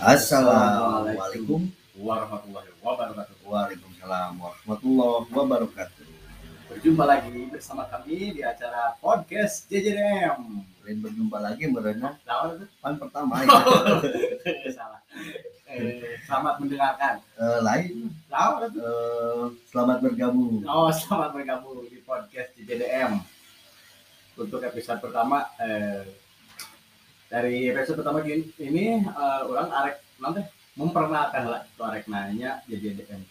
Assalamualaikum warahmatullahi wabarakatuh. Waalaikumsalam warahmatullahi wabarakatuh. Berjumpa lagi bersama kami di acara podcast JJDM. Lain berjumpa lagi merenang tahun pertama ya. Salah. Selamat mendengarkan. Selamat bergabung. Oh, selamat bergabung di podcast JJDM. Untuk episode pertama dari episode pertama ini orang arek nanti memperkenalkan lah arek nanya JJDM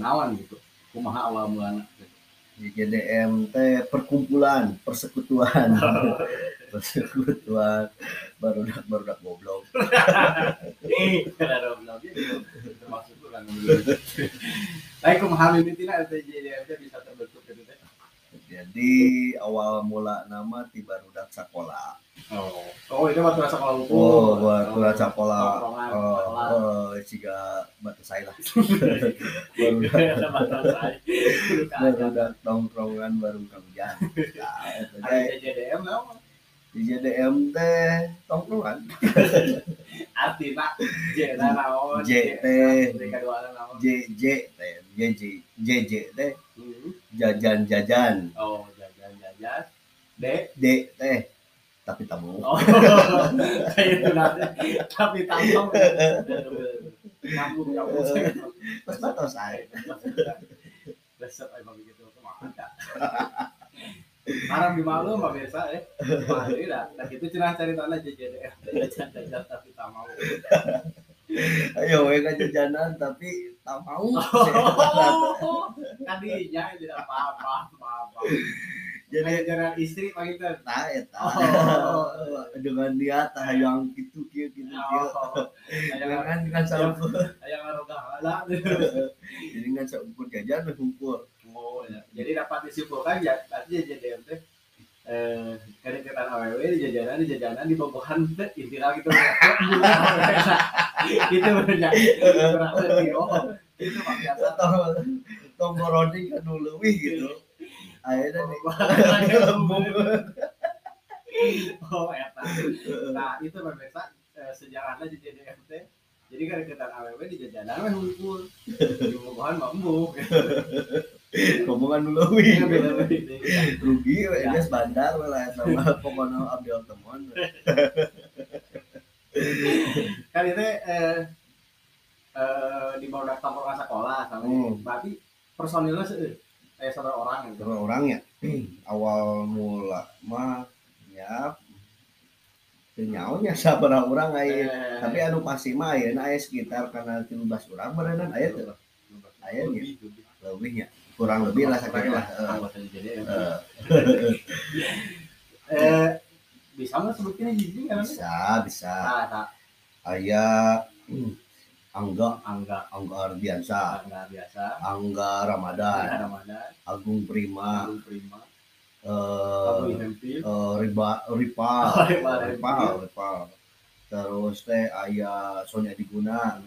naon gitu. Kumaha awal mulana gitu. JJDM perkumpulan, persekutuan. Persekutuan barudak goblok. Barudak gitu. Termasuk orang dulu. Tapi kumaha mimitina JJDM bisa terbentuk gitu teh. Jadi awal mula nama ti barudak sakola. Oh, itu waktu sakola lupa. Oh, waktu sakola. Ciga batu saya lah. Barudak tongkrongan baru kerjaan. Ada JDM naon? JDM teh tongkrongan. Artina J na naon? JT. JJ teh. JJ teh. Jajan-jajan. Oh, jajan-jajan. D tapi tamu. Oh, kayak itu nanti. Tapi tamu. Nanggung nyawa saya. Terus batas saya. Besok emang begitu. Marah di malu, Mbak Besa. Nah, itu cerah ceritanya JJDM. Jajan-jajan tapi tamu. Ayo we jajanan tapi tak mau. Tadinya tidak apa-apa. Jajanan istri pagi teh tah eta. Dengan dia tah hayang kitu kieu kitu kieu. Jangan dengan sampur. Hayang aroga hala. Jadi dengan sampur jajan berkumpul. Oh ya. Jadi dapat disimpulkan ya tadi JDM teh kereketan awewe jajanan di bobohan teh intinya gitu. Itu benar. Itu pakai atau tomboroni kan leuwih gitu. Ayeuna di lembung. Oh, eta. Nah, itu pemirsa sejarahnya JJDM teh. Jadi kereketan awewe di jajanan ngumpul. Di bobohan mambu. Komongan dulu wih rugi wes bandar lah sama pokono abdi temon kali teh di barudak tongkrongan sekolah sama berarti personilnya saudara orang gitu. Saudara orang ya. Awal mula mah ya nyaonya sabar orang aya tapi anu pasti mah ayeuna aya sekitar kana 13 urang meureunan aya teh aya leuwihnya kurang lebih lah sekitar anggota JDM. Bisa nggak sebutin JDM kan? Bisa. Ayah Angga Ardiansa. Angga Ramadan. Agung Prima. Ripa. Terus teh ayah Sonia Diguna.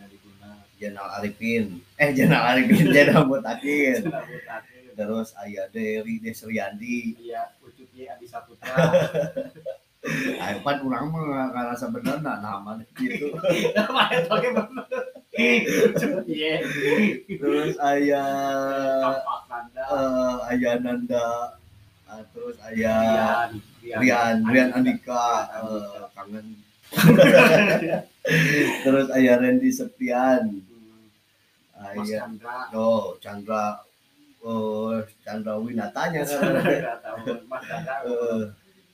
Jenal Arifin, Jenal Mutakin. Terus ayah Dery Desriandi. Iya, ucuknya Adi Saputra. Aipan orang mah ngerasa bener nah nama gitu. Nama itu oke bener. Ucuknya. Terus ayah Nanda. Terus ayah Rian Andika. Kangen. Terus ayah Randy Septian, ayah Chandra Winatanya, Mas Chandra,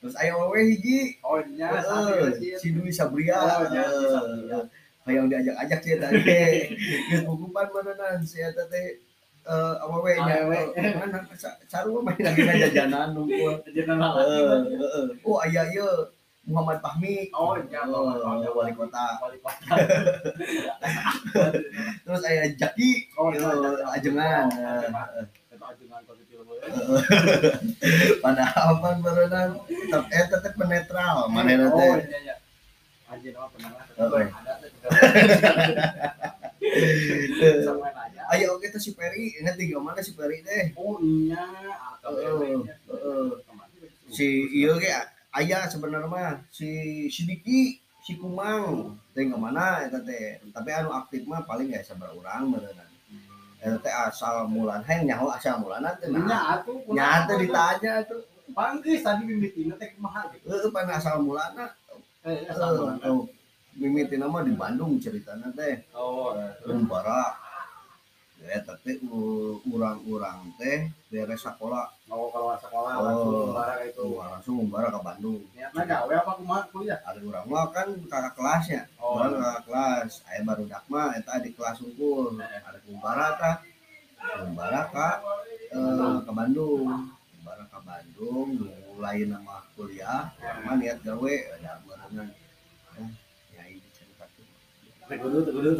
terus ayah Wewe Hiji, si Dwi Sabria, yang diajak-ajak sih tadi, hukuman mana nan si tete Wewe mana caru main lagi jajanan numpul, oh ayah yo Muhammad Fahmi, wali kota. Terus ayah Jaki, ajengan. Pada aman berenang, tetap penetral. Mana teh? Ayo oke tuh si Peri, ingat tiga mana si Peri teh? Oh iya, si Iyo ayah sebenarnya si Sidiki si kumang teh mana eta teh tapi anu aktif mah paling gak sabar urang beneran eta teh asal mulan hayang nyaho asal mulan teh nya atuh nya teh ditanya atuh panggis tadi mimitina teh kumaha gitu heueuh pan asal mulana asal mulan mimitina mah di Bandung ceritana teh oh barak eta teh urang-urang teh beres sekolah mau kalau sekolah langsung barak itu langsung barak ke Bandung niatna gawe apa kumaha kuliah ari urang mah kan kakak kelasnya oh kakak kelas aya barudak mah eta di kelas unggul ari kumaha tah barak ke Bandung barak ke Bandung mulai nama kuliah mah niat gawe ada barengan nyai Teguh dulu.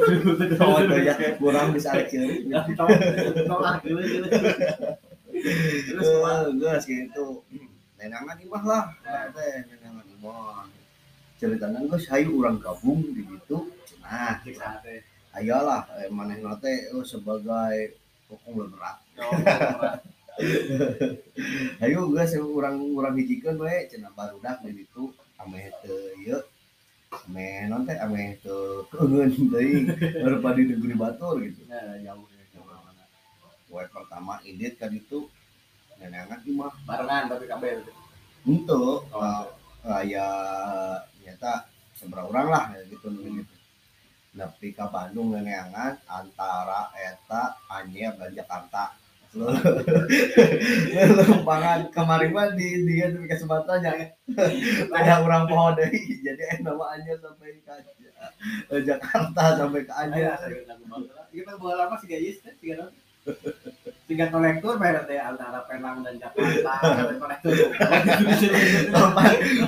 Tawar banyak kurang bisa kecil. Tawar dulu. Terus gitu. Nenangan imah lah. Nenangan imah. Ceritanya geus hayu urang gabung di ditu. Nah, ayolah manehna teh sebagai konglomerat. Hayu geus urang-urang hijikeun we cenah barudak di ditu ameh teu ieu. Ame nontek ame tuh keungeun deui berpadu di negeri Batur gitu. Nah, jauh jauh mana. Poe pertama indit kan itu nenangan imah barengan tapi kabeh. Henteu aya nyata sabaraha urang lah gitu nu gitu. Nepi ka Bandung nenangan antara eta Anyer dan Jakarta. Lempangan kemarin mah dia di kesempatannya ada orang pohon deui jadi namaannya sampai ke Jakarta sampai ke Anyer kita buat lama sih guys tiga kolektor berarti antara Penang dan Jakarta kolektor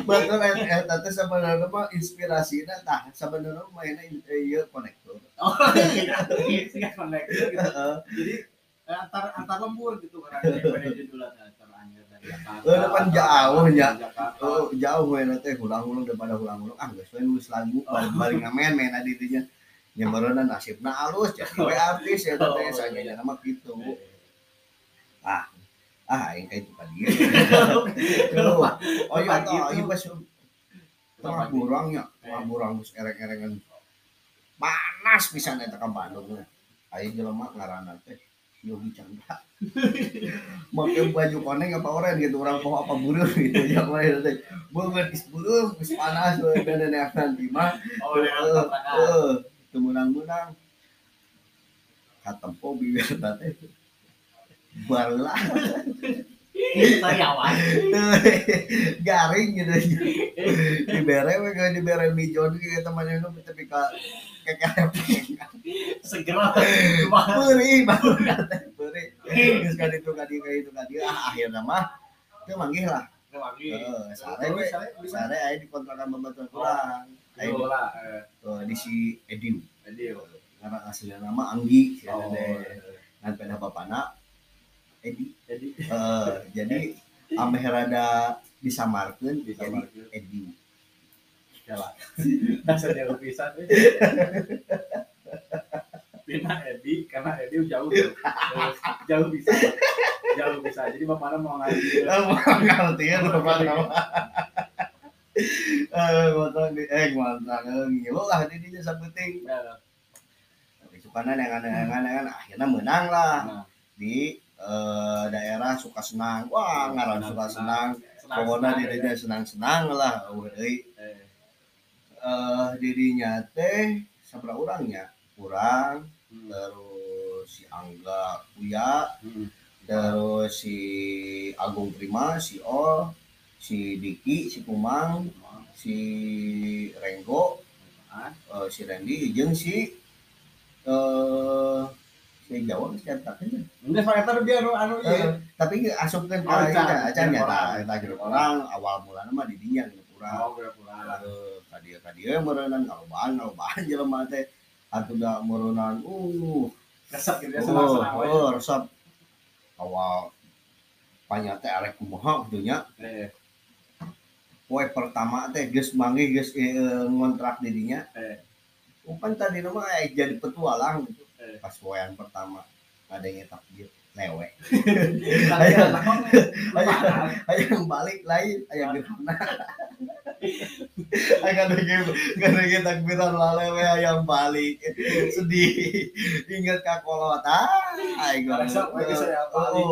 betul tante sebenarnya mah inspirasinya tah sebenarnya mainnya ieu kolektor oh tiga kolektor jadi antar lembur gitu karena daripada judulnya antar Anyer dan Jakarta. Depan jauhnya. Oh, jauh mainnya teh ulang-ulang daripada ulang-ulang. Ah, geus we nulis lagu bari ngamen-men adi dinya. Nya bareuna nasibna alus jadi we artis ya teh saenyana mah kitu. Ah, aing kayak tukang dieu. Oh, iya toh, ieu geus tah burangnya, burang geus ereng-erengan. Panas pisan eta ka Bandung. Aing jelema ngaranna teh Yogi Chandra, pakai baju koneng apa oren gitu orang kau apa buruh gitu yang lain tadi, bukan is buruh, is panas dan nenekan lima, temunang-munang, katempo bibir tadi, balah, sayawan, garing gitu, dibere mijon gitu temannya itu tapi kak kekak segera beri sekali itu tadi akhirnya mah itu manggih lah sare aja dikontrakan pembantuan kurang di si Ediu karena aslinya nama Anggi dan pada bapakna Edi jadi ameh rada disamarkeun jadi Ediu jalan dasarnya lupisan Pina Edi karena Edi jauh bisa jadi bapaknya mau ngertiin ngilo lah didinya sabuting tapi sukana nengan akhirnya menang lah di daerah Sukasenang wah ngaran Sukasenang pokoknya didinya senang-senang lah dirinya teh sabra orangnya kurang terus si Angga Uya terus si Agung Prima si Ol si Diki si Kumang si Renggo si Randy jeung si si Jawa si Artakin enggak faktor dia anu ieu tapi asupkeun ka acaranya eta keur orang awal mulana mah di dinya kurang kadia meureunan ngalobaan jelema teh atuh da meureunan resep gitu senang-senang we resep awal panya teh arek kumaha kitu nya poe pertama teh geus manggih geus ngontrak di dinya umpan tadi mah jadi petualang gitu pas poean pertama ada yang eta kieu lewe hayang balik lain hayang gerhana Agak-agak takbiran lalewe yang balik. Sedih. Ingat kakolot. Ayo rasa saya balik.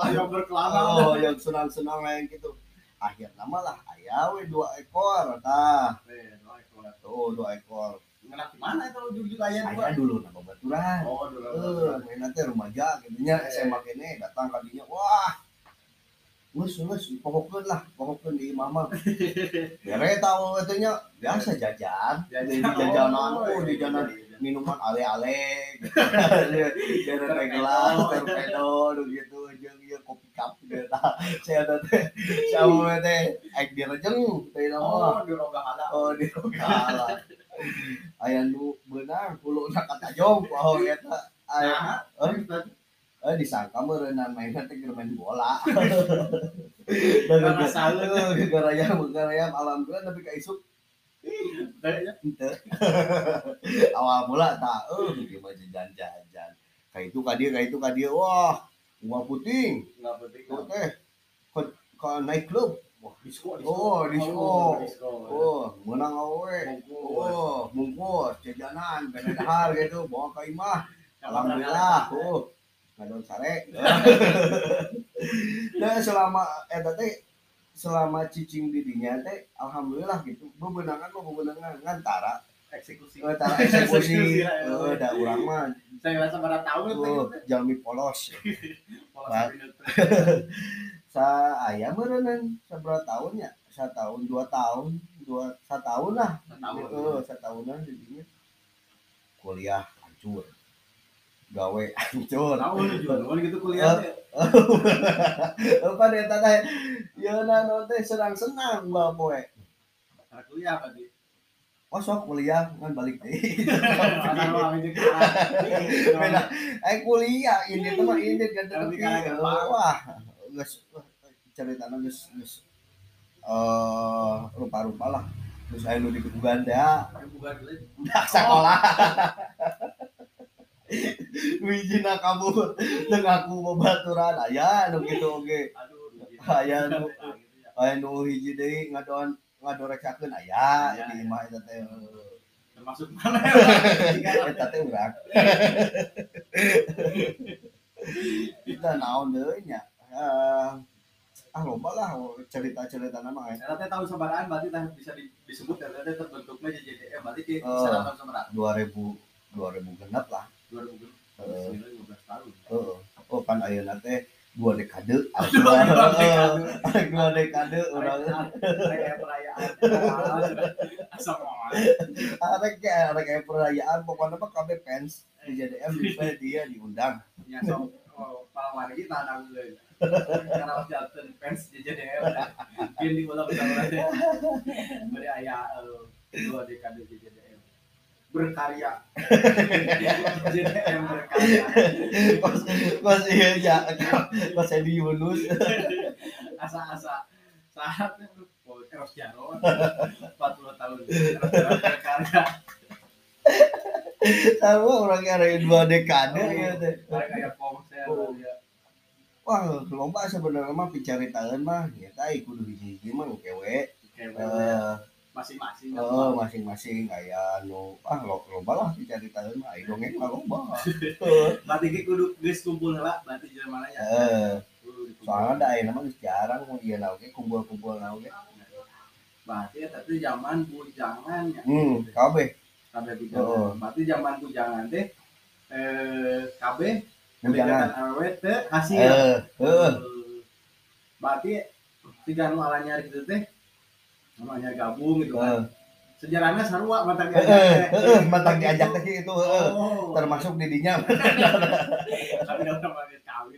Ayo berkelana. Oh, yang senang-senang lain gitu. Akhir nama lah ayawe 2 ekor. Tah. Oh, 2 ekor. Enak gimana itu jujur ayah gua? Ayah dulu nama baturan. Oh, dulu. Nanti remaja gitunya SMA kene datang kadinya. Wah. Wes pokokkeun di mama. Mere tahu atunya biasa jajan. Jadi jajanan di jalan minuman ale-ale. Jaran regelan, torpedo gitu jeung ieu kopi cup eta. Saya ada teh. Sawu teh aik direjeng teh nama. Oh, dirogahala. Oh, dirogahala. Aya nu beunang puluh nak katajong poho eta. Aya. Disangka merenang mainan teh main bola. Karena salah gara-gara alhamdulillah tapi kaisuk. Ih, teu. Awal mula tah bikin baju jajan-jajan. Ka itu ka dieu. Wah, gua puting. Enggak penting. Oke. Ka naik klub. Wah, diskon. Oh, diskon. Oh, menang awe. Oh, mungkur jajanan benedahar gitu, bawa ka imah. Alhamdulillah. Oh. Ngadon sare. Nah, selama cicing didinya teh alhamdulillah gitu. Bebenangan ngantara eksekusi. Da urang mah saya rasa pada tahu teh jalmi polos. Polos minut. Sa aya meureun sabaraha taun nya? 1 tahun 2 tahun lah. 1 tahun. Heeh, 1 tahunan didinya. Kuliah hancur. Gawe hancur. Tahun gitu kuliah. Apa eta teh? Yeuna non teh senang-senang bae poe. Karena kuliah tadi. Oh, sok kuliah kan balik deui. Beda. Ai kuliah ini teh mah ini ganteng pisan. Wah, geus ceritana geus rupa-rupa lah. Terus aya nu di Uganda. Sekolah. Wijina kabur teng aku babaturan aya anu kitu oge. Aya nu hiji deui ngadorecakeun aya di imah eta teh. Termasuk mana eta teh urang. Kita naon deui nya? Loba lah cerita-cerita mah. Eta teh tahun sabaraan berarti tah bisa disebut eta teh terbentukna JJDM berarti di sabaraan sabaraan 2000 genep lah. 2015 tahun. Oh, pan ayeuna teh 2 dekade. 2 dekade urang perayaan. Asa moal. Arek perayaan pokona mah kabeh fans di JDM dia diundang. Nya sok palawargi tanang euy. Karena janten fans di JDM. Pin diulah ulah teh. Bari aya 2 dekade di JDM. berkarya pas iya ya pas saya di Yunus asa-asa saat itu Eros Jaron 40 tahun berkarya sama orangnya ada 2 dekade gitu kayak konser ya. Wah lomba sebenarnya mah picaritaan mah ya tah kudu hiji-hiji mah kewe masing-masing. Oh, masing-masing kayak nu loba lah dicaritakeun mah aing dongeng mah loba. Berarti ki kudu geus kumpul heula berarti jelema nya. Soalnya da ayeuna mah geus jarang mun ieu na oge kumpul-kumpul na oge. Berarti eta teh zaman bujangan nya. Kabeh bujangan. Berarti zaman bujangan teh kabeh bujangan awet teh hasil. Berarti tiga nu alanya kitu teh namanya gabung gitu kan. Sejarahnya sarua mata diajak tadi itu termasuk didinya. Tapi udah kawin kawin.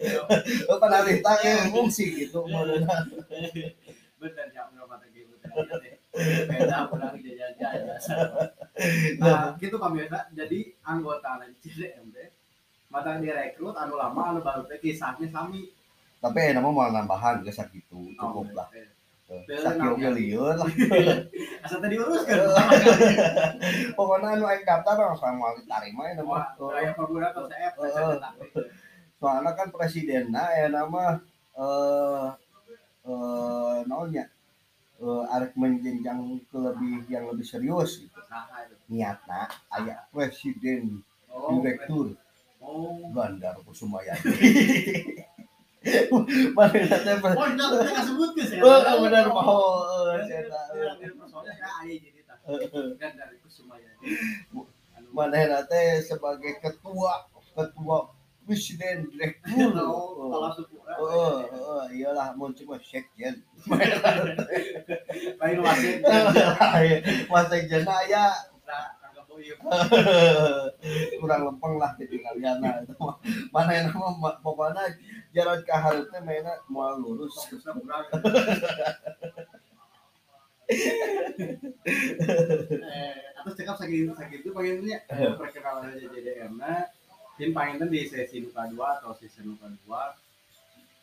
Apa nanti tanggung fungsi gitu. Bener ya mata gitu tadi. Beda orang jajan-jajan. Nah, gitu pemirsa. Jadi anggota JDM teh mata direkrut anu lama anu baru teh kisahnya sami. Tapi nama mau nambahan geus sakitu cukup lah. Sakit liur lah. Asa tadi uruskeun. Pokona anu aing daftar langsung mau ditarima eta mah. Aya pagura atau CF eta. Soalna kan presidenna aya nama naon nya? arek menjenjang ke lebih yang lebih serius gitu. Niatna aya presiden direktur Bandar Kusuma Yadi. Padahal teh disebut ke saya. Oh, benar poho cerita. Bandar Kusuma Yadi. Manehna teh sebagai ketua presiden direktur salah suku. Heeh, iyalah mun cuma sekjen. Bayu wasit. Wasit jenaya kurang lempeng lah ditinggalana itu. Manehna mah pokona jalan ka hareuteun mainna moal lurus. Atas cekap sakit itu panggilnya perkenalan aja JDM-na. Tim panginten di sesi luka 2 atau season luka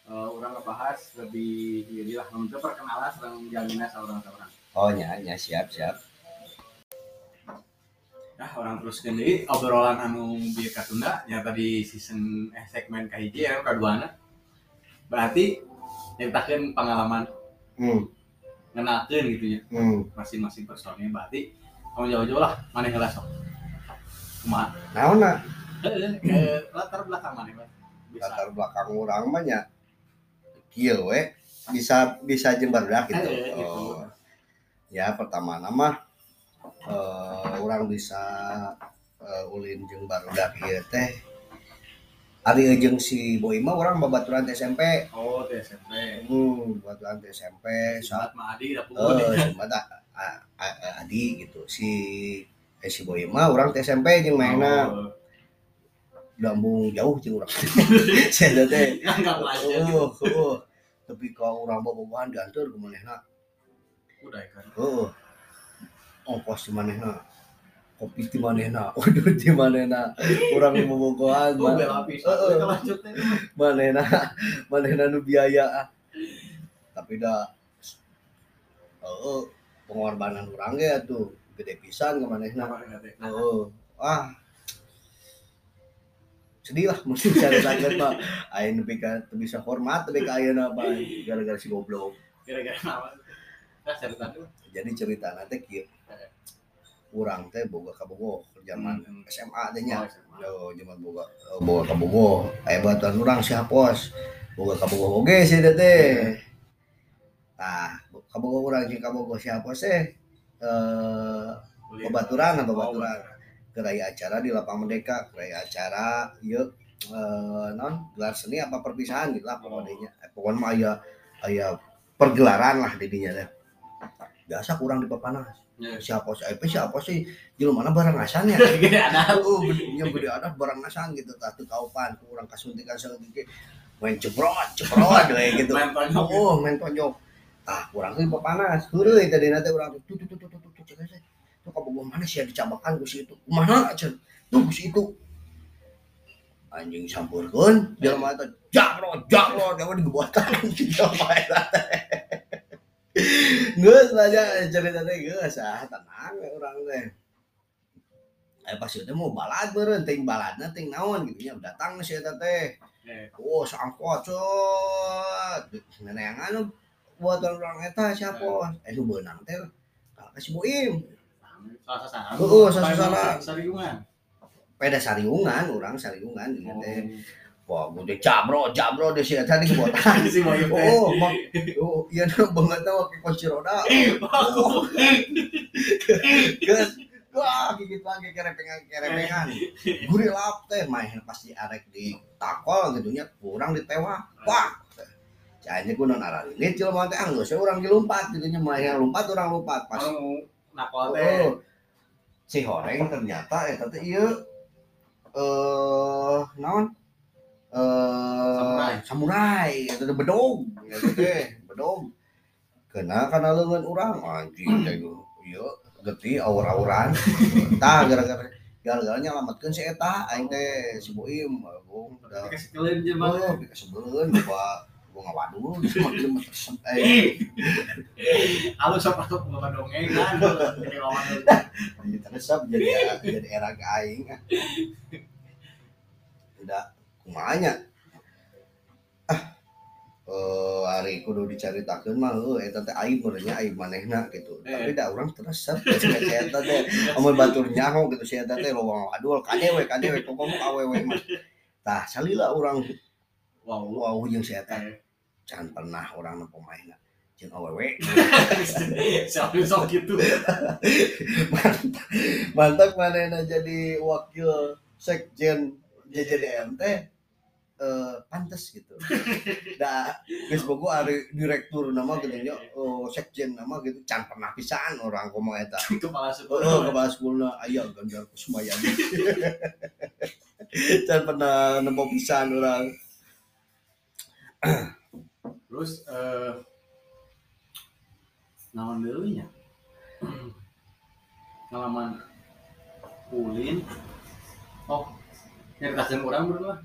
2 orang ngebahas lebih jadilah untuk perkenalan sedang jaminnya seorang-seorang. Oh nya siap. Nah, orang teruskeun deui obrolan anu bieu katunda nya tadi season segmen kahiji anu kaduana. Berarti nyeritakeun pengalaman. Ngenakeun gitu nya. Masing-masing personelnya berarti kamu jauh-jauh lah maneh heula sok. Kumaha? Naonna? Latar belakang mana Pak? Latar belakang orang mah nya kieu we bisa jembardak gitu. Ya pertama mah orang bisa ulin jeung barudak ieu teh. Ari jeung si Boy mah orang babaturan SMP. Oh, teh SMP. Babaturan SMP. Saat mah Adi da puguh. Adi gitu. Si Boy mah orang teh SMP jeung mainna. Lambung jauh jeung urang. Saya teh enggak belajar gitu. Tapi kalau urang bobogohan diantur ke manehna. Udah kan. Heeh. Ongkos di manehna. Kopi di manehna. Odor di manehna. Urang bobogohan. Heeh. Manehna nu biaya. Tapi da heeh pengorbanan urang ge atuh gede pisan ke manehna. Heeh. Ah. Sedih lah mesti cari sakit mah ayeuna nepi ka teu bisa hormat nepi ka ayeuna apa gara-gara si goblok gara-gara naon tah cerita tuh jadi ceritana teh kieu urang teh boga kabogoh zaman SMA teh nya zaman boga kabogoh aya baturan urang si Hapos boga kabogoh oge si eta teh tah kabogoh urang jeung kabogoh si Hapos babaturan keraya acara di Lapang Merdeka, keraya acara yuk non gelar seni apa perpisahan gitulah pokoknya. Pokoknya mah aya pergelaran lah didinya teh. Biasa kurang dipapanas. Siapa sih? Jelema mana barang asannya? Gede ada. Gede ada barang asan gitu tah teu kaopan kurang kasuntikan saeutik. Main ceprot we gitu. Main tonjok. Tah kurang teh dipapanas. Heureuy tadi teh urang tut tuh kabogoh mana sih yang dicabakan ku si itu kumaha acan tuh ku si itu anjing sampurkeun jelema eta jak lo dewe digebotan jelema eta geus aja cerita teh geus ah tenang we urang teh aya pas ieu teh mau balad beureun ting baladna ting naon gitu nya datang si eta teh sangkot cot neneangan anu buat orang eta siapa nu beunang teh ka si Boim sasasaran. Sasasaran. Sariungan. Peda sariungan, urang sariungan ieu teh. Wah, gede jabro deh si eta di botan si Boy. Ieu teh banget teh make kunci roda. Geus wah gigit lagi kerepengan. Gurilap teh main pasti arek di takol gitu nya kurang ditewah. Wah. Canya ku non aran ini jelema teh anggeus urang dilumpat gitu nya main lompat urang lompat pas nakol teh si horeng ternyata eta teh ieu samurai eta teh bedog kena kana leungeun urang anjing teh ieu geti aur-auran tah gara-gara nyelametkeun si eta aing teh si Boim agung da keseleun jeung mah kesebeleun bawa gua ngawaduh alus sok atuh gua dongeng kan terus sab jadi era aing udah kumanya Hari kudu dicaritakeun mah eta teh aib meureunnya aib manehna gitu. Tapi da urang teresep cenah eta teh amun batur nyaho gitu si eta teh lowong adul kadewe kokomo awewe mah. Tah salila urang wow jeung si eta. Jangan pernah urang nu pemainna jeung awewe. Sok kitu. Mantap manehna jadi wakil sekjen JJDM teh. Pantes gitu. Da geus bogo ari direktur nama geunya sekjen nama gitu can pernah pisan orang komo eta. Kepala sekolah. Kepala sekolah aya Ganjar Kusmayadi. Can pernah nempo pisan orang. Terus naon deunya? Ngalaman ulin. Oh, nyeritakeun urang berdua.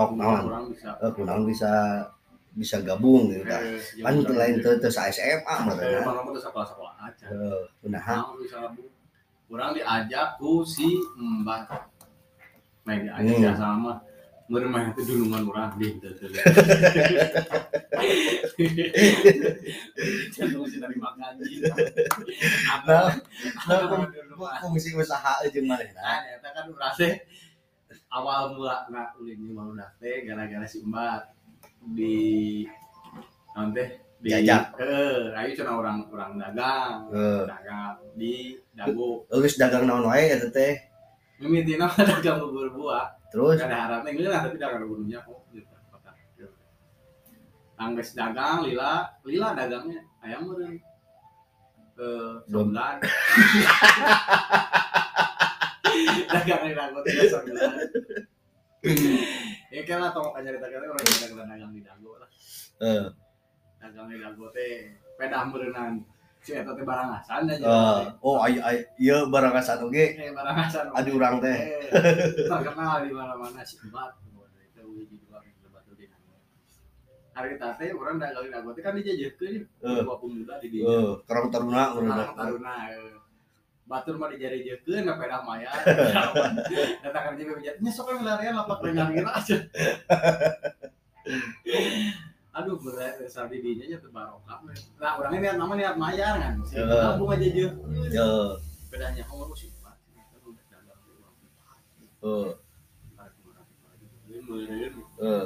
Kurang bisa gabung gitu kan. Kan lain teu SMA mah teh. Pangkalan teh sekolah-sekolah aja. Kunaha? Kurang diajak ku si Mbah. Main diajak sama mun mah teh dunungan urang di teu. Jangan sih dari makan gitu. Apa fungsi usaha jeung manehna? Eta kan urang teh awal mula nak ulin mau nate gara-gara si Mbak di nanti diajak ayo cenah orang dagang di dagu geus dagang naon wae eta teh mimitina dagang bubur buah terus kada harapna ngeunah tapi dagang burunya kok gitu angges dagang lila dagangnya ayam meureun somlan dagang di dagang ya kan atau aja ditanya orang dagang di dago lah dagang di dago teh pedah meureunna si eta teh barangasan aja oh ai ieu barangasan oge barangasan adi urang teh terkenal di mana-mana si Bat eta hiji dua lebat di dago ari eta teh urang dagang di dago teh kan dijajeukeun ku pemuda di dieu karang taruna urang taruna batur mah dijari-jeukeun na pedah maya. Datang kerja bejat. Nya sok ngelarian lapak renang kira aja. Aduh berat sabi dinya nya teu barokah. Lah urang ini nama niat mayar kan. Si tabung aja jeukeun. Heeh. Pedahnya hawa musik banget. Heeh. Heeh.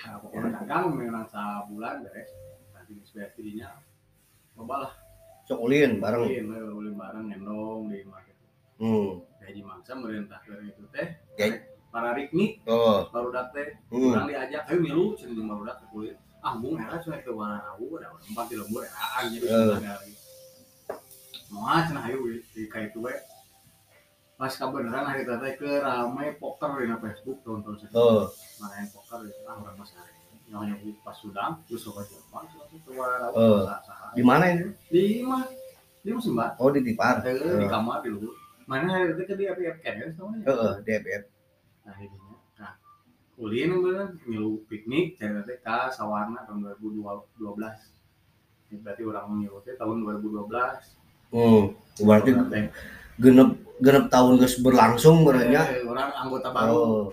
Nah, pokoknya dagang memang sabulan beres. Tadi SPSD-nya. Cobalah Ulin bareng ngendong di market. Jadi mangsa merintah dari itu teh. Para Rikmi. Barudak teh. Urang diajak ayo milu cenah barudak ke kulit. Ah mung era cuma ke Warau ada tempat di lembur eraan jadi hari. Moal cenah ayo di kaitu we. Pas kabeneran hari teh keur rame poker di Facebook tonton saja. Main poker di urang Mas Ari. Yang pas Sudang, terus sobat Jepang, terus ke Warau. Di mana itu? Di musim mbak. Oh di Tipar. Di kamar di luar. Mana itu ke di FF Kenya namanya? Di FF. Nah itunya. Nah, ulin beneran ngilu piknik cari teh ka Sawarna tahun 2012. Ini berarti orang ngilu teh tahun 2012. Berarti genep tahun geus berlangsung berenya. Orang anggota baru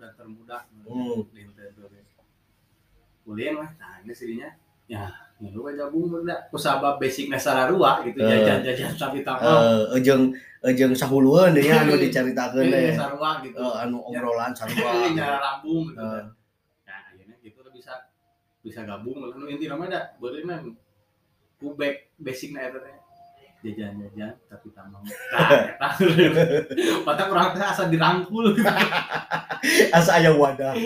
dan termuda. Ulin mah tanya sirinya. Ya, ngilu aja bung berda. Kusabab basic nasararua gitu jajan-jajan tapi tamal. Jeung sahulueun nya anu dicaritakeun teh. Sarua gitu. Anu obrolan sarua. Nyara lambung gitu. Nah, ayeuna kitu bisa gabung. Anu intina mah da beureun mah ku basicna eta teh. Jajan-jajan tapi tamal. Tah. Patang urang teh asa dirangkul. Asa aya wadah.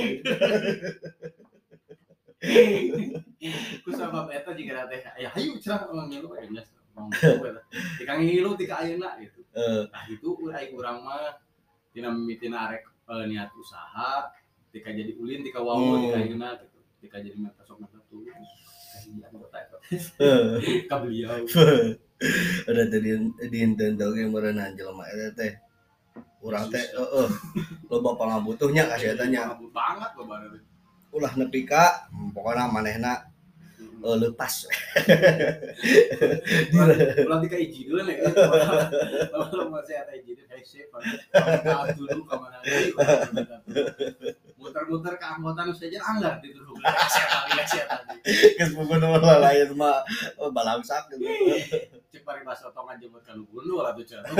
Ku sabab eta jiga teh aya hayu cerah orang ngilu aya nya orang eta. Dikang ngilu tika ayeuna gitu. Tah itu urang mah dina mimitina arek niat usaha tika jadi ulin tika wawo tika ayeuna gitu. Tika jadi mata sok mata tulus. Jadi anggota eta. Ka beliau. Ada di intentau ge meureunna jelema eta teh. Urang teh loba pangabutuhnya ka si eta nya. Banget loba teh. Ulah nepi ka pokona manehna lepas. Ulah tika hiji deui nek. Lamun masih ada hiji deui hese. Ka dulu ka mana deui. Muter muter-muter ke anggotaan sejarah anggar gitu loh. Geus bubuh nomor lain mah balangsak gitu. Cipari basotongan jemput ka Lugunu atuh cenah.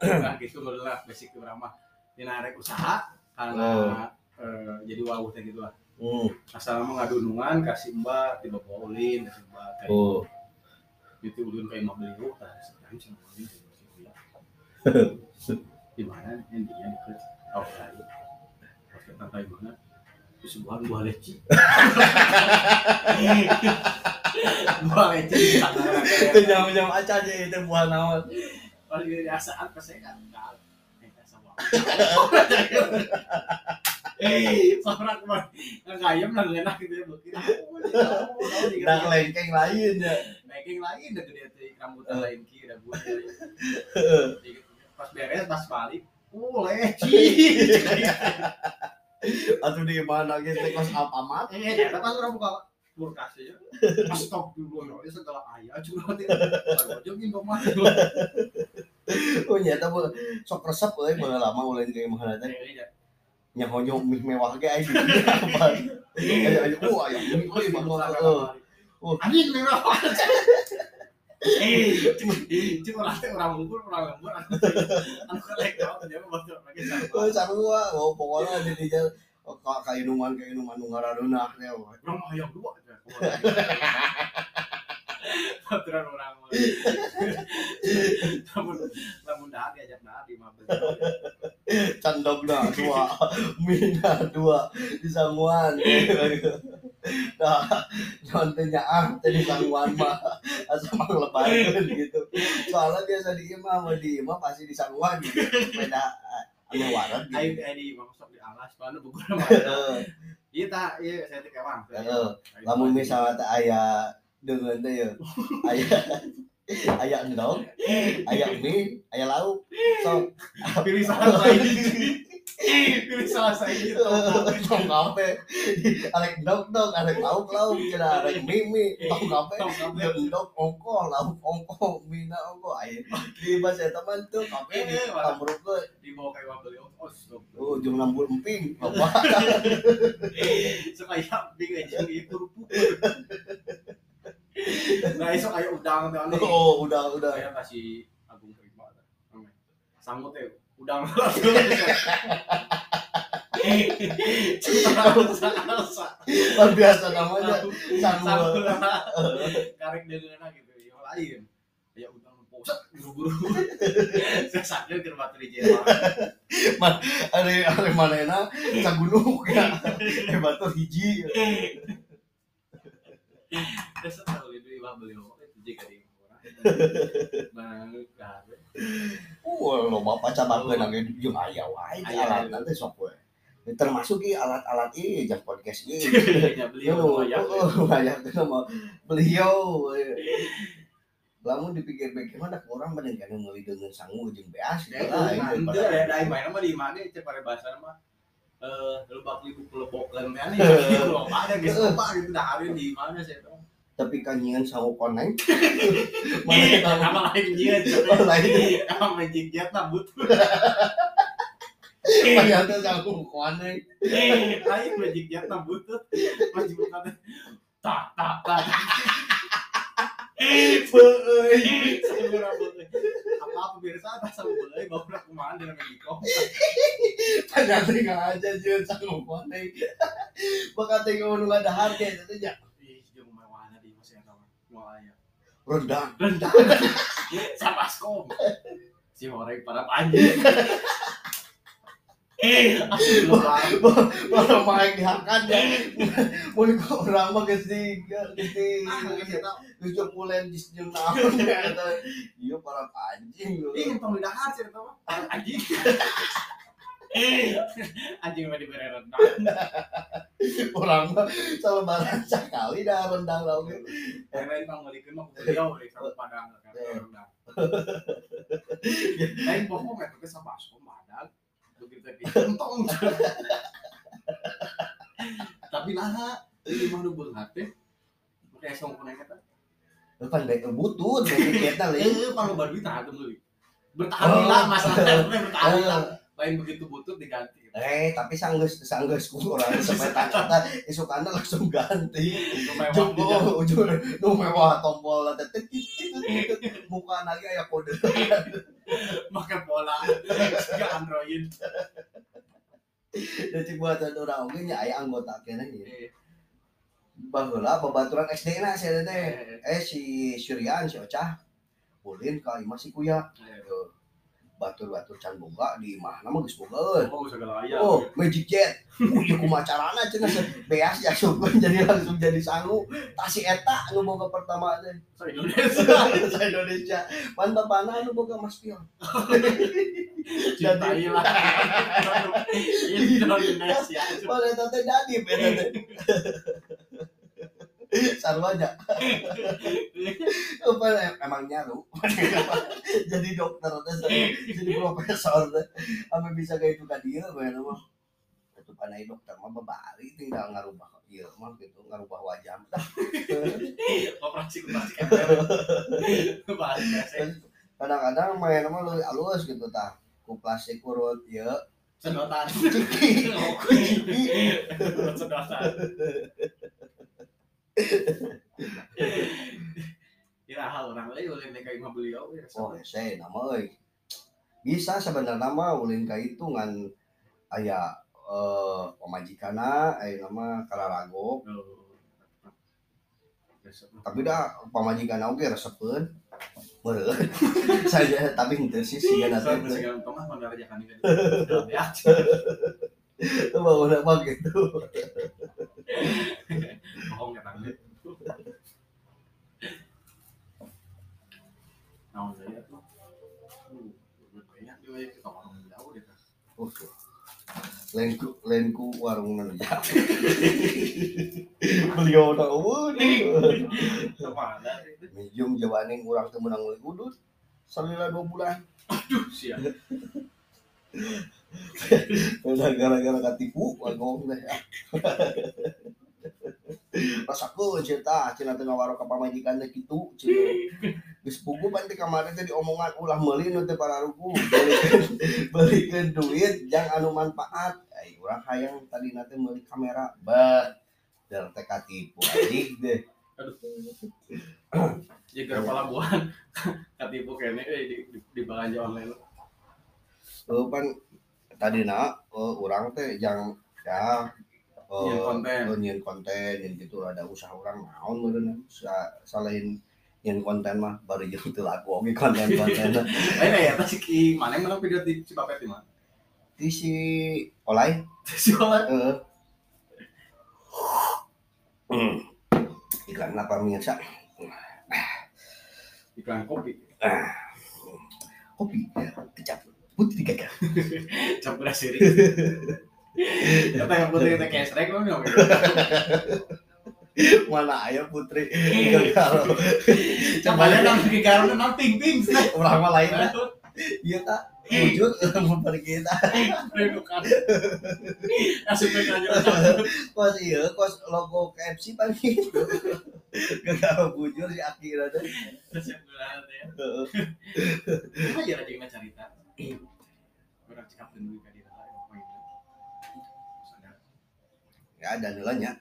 Nah, gitu lah basic urang mah dina rek usaha karena jadi wawuh teh gitu lah. Asal mah ngadunungan kasih mbak tiba ulin kasih mbak kayak gitu ulun kayak mau beli ruk tah sekarang cuma ulin di mana ini yang deket awalnya pakai tata di mana kesubuhan buah leci buah leci itu jam-jam aja itu buah naon kalau dari asaan pesekan enggak sama seorang ngayam lah enak gitu ya buat kita. Nah lengkeng lain ya. Lengkeng lain udah gede tuh rambutan lain kira buat. Pas beres pas balik, leci. Atau di mana gitu kos apa mat? Iya, pas orang buka kulkas aja. Pas stop dulu loh, ya segala ayah curhat. Baru jogin ke mana? Oh nyata pun sok resep euy mah lama ulin kayak mah teh. Nyaho-nyaho mie mewah ge aing. Ayo ayo mie mewah. Oh, anjing mewah. Cuma orang unggul, orang lembur. Anu lek tahu dia mah bocor lagi sama. Oh, sarua, oh pokona di dijar kainuman-kainuman nu ngarareunah teh. Urang mah hayang dua aja. Aturan urang mah. Lamun dah diajak dah di mah. Candogna dua, mina dua, di sangguan. Nah, jangan tenyahan, jadi sangguan mah asal manglebaran gitu. Soalnya biasa di imam, pasti di sangguan gitu. Beda anu waran. Ayo di imam sok di alas, mana bukan mana. Iya tak, iya saya terkewang. Lamun misalnya tak ayah dengan tu ya, ayah. Ayak endong, ayak mie, ayak lauk. So, pilih salah saya. Gitu. Tong kape. Arek endong, arek lauk, kira arek mie, tong kape. Endong ongkoh, lauk ongkoh, mie ongkoh. Di bahasa teman tu kape di Tamruk ke di bawah kayu beli ongkos. Oh, jung lambul emping. Bapak. Supaya emping aja di kerupuk. Nah esok kayak udang tuh aneh. Oh udang. Saya kasih Agung terima. Sanggup ya udang. Cuma rasa. Luar biasa namanya. Sanggup. Karek dengan gitu. Yang lain. Kayak udang poset buru-buru. Saya sadar ke rumah teri Jerman. Ada malena sagunuk ya. Batur hiji. Terus kalau itu ilah beliau itu jika di orang banget kan. Lo bapak cabang lagi jeung aya wae alat nanti sok we. Termasuk ki alat-alat ieu jeung podcast ieu. Beliau banyak sama beliau. Lamun dipikir-pikir mana orang mendengar meuli dengan sangu jeung beas. Lain mah di mana cepare bahasa mah lubak libuk lebokan mana ya lubak ada gitu pak itu dah hari di mana saya tahu tapi kanjian sanggup online mana nama lain dia nama magic jet lah butuh banyak tu sanggup online lain magic jet lah butuh masih bukan tak apa pemirsa tak sanggup lagi bawa nak kemana dengan Miko? Tanya tengah aja jual sanggup mana? Bukan tengok nunggu ada harga itu je. Jom mewarna di masih ada malaya. Rendang. Sama skop. Si orang para panjang. Baru main dihakan ya, boleh kau orang magesing, lucu pulen di senyuman. Iya para anjing. Ingin tong lidah hasil tu, anjing mana diberi rendang. Orang salah barang sekali dah rendang lagi. Yang lain tong beli kena beliau beli satu padang kata rendang. Lain bohong mereka sama asam ada. Entong. Tapi lah, ini mah dubur hate. Pakai song punanya ta. Depan bae butut, bae kita leuh. Kalau baduit tah teu meuli. bertahan hilang masalahnya, bertahan hilang. Lain begitu butut diganti. Tapi sanggeus ku orang sepeta-peta isukana langsung ganti. Ujur nu mewah tombol teh titit muka lagi aya kode. Make pola ke Android. Jadi buatan orang oge nya aya anggota kana ieu. Baheula babaturan SD na saya teh. Si Suryan si Ocah ulin ka imah si Kuya. Batur-batur can boga di imah nama geus bogaeun. Magic jet. Ku macarana cenah beas jasukun jadi langsung jadi sangu. Tah si eta anu boga pertama teh. Indonesia. Pan bapana anu boga Mas Pion. Cinta ilah. Indonesia. Pan eta teh jadi eta teh. Sarwanya emang nyaru jadi dokter jadi profesor sampai bisa kayak itu kan dia bayar mah itu panai dokter mah babari tinggal ngarubah dia mah gitu ngarubah wajah operasi kadang-kadang main mah halus gitu tah ku plastik urut ieu sedotan sedotan ya hal orang lain ulin ka imah beliau ya. Saya nama euy. Bisa sebenarnya mah ulin ka itu ngan aya pamajikanna aya nama kararago. Tapi dah pamajikanna oge resepeun. Meureun. Saya tapi henteu sih siga na teh. Saya untung mah mangarjakan ieu. Ya. Tuh bawa apa gitu. Bohong ya tanggut. Nah, saya tuh. Banyak juga yang kita ngomong jauh deh. Lenku warung menunya. Beliau udah unik. Sama ada. Medium jawaning urang teu meunang leuwih udut. Salila 2 bulan. Aduh, sia. Udah gara-gara katipu ngomong deh ya. Pas aku cerita cina tengah warok pamajikan teh kitu cina geus pugu pan teh kamari teh diomongan ulah meuli nu teh pararuku balikeun duit jang anu manfaat ai urang hayang tadina teh meuli kamera beuh dar teh katipu adik deh aduh ya ke pelabuhan katipu kene di Banjarnegara online pan tadina urang teh jang ya nyen konten yang gitu ada usaha orang naon meureun salahin nyen konten mah bari jeung teu laku oge konten-konten. Lain eta si Ki maneh menang video di Cibapet di mana? Di si Olay. Si Olay. Heeh. Iklan apa mirsa? Iklan kopi. Kopi kecap putih kagak. Campur asiri. Kata yang putri kita kesrek loh nyok. Mana ayah putri kalau cembalnya nanti karena nanti ting ting orang lain iya tak wujud memberi kita redukan asyik aja kos iya kos logo KFC pagi kalau bujur si akhirnya tuh sebelah ya apa ya lagi macam cerita orang cakap dulu kan ya ada nilainya.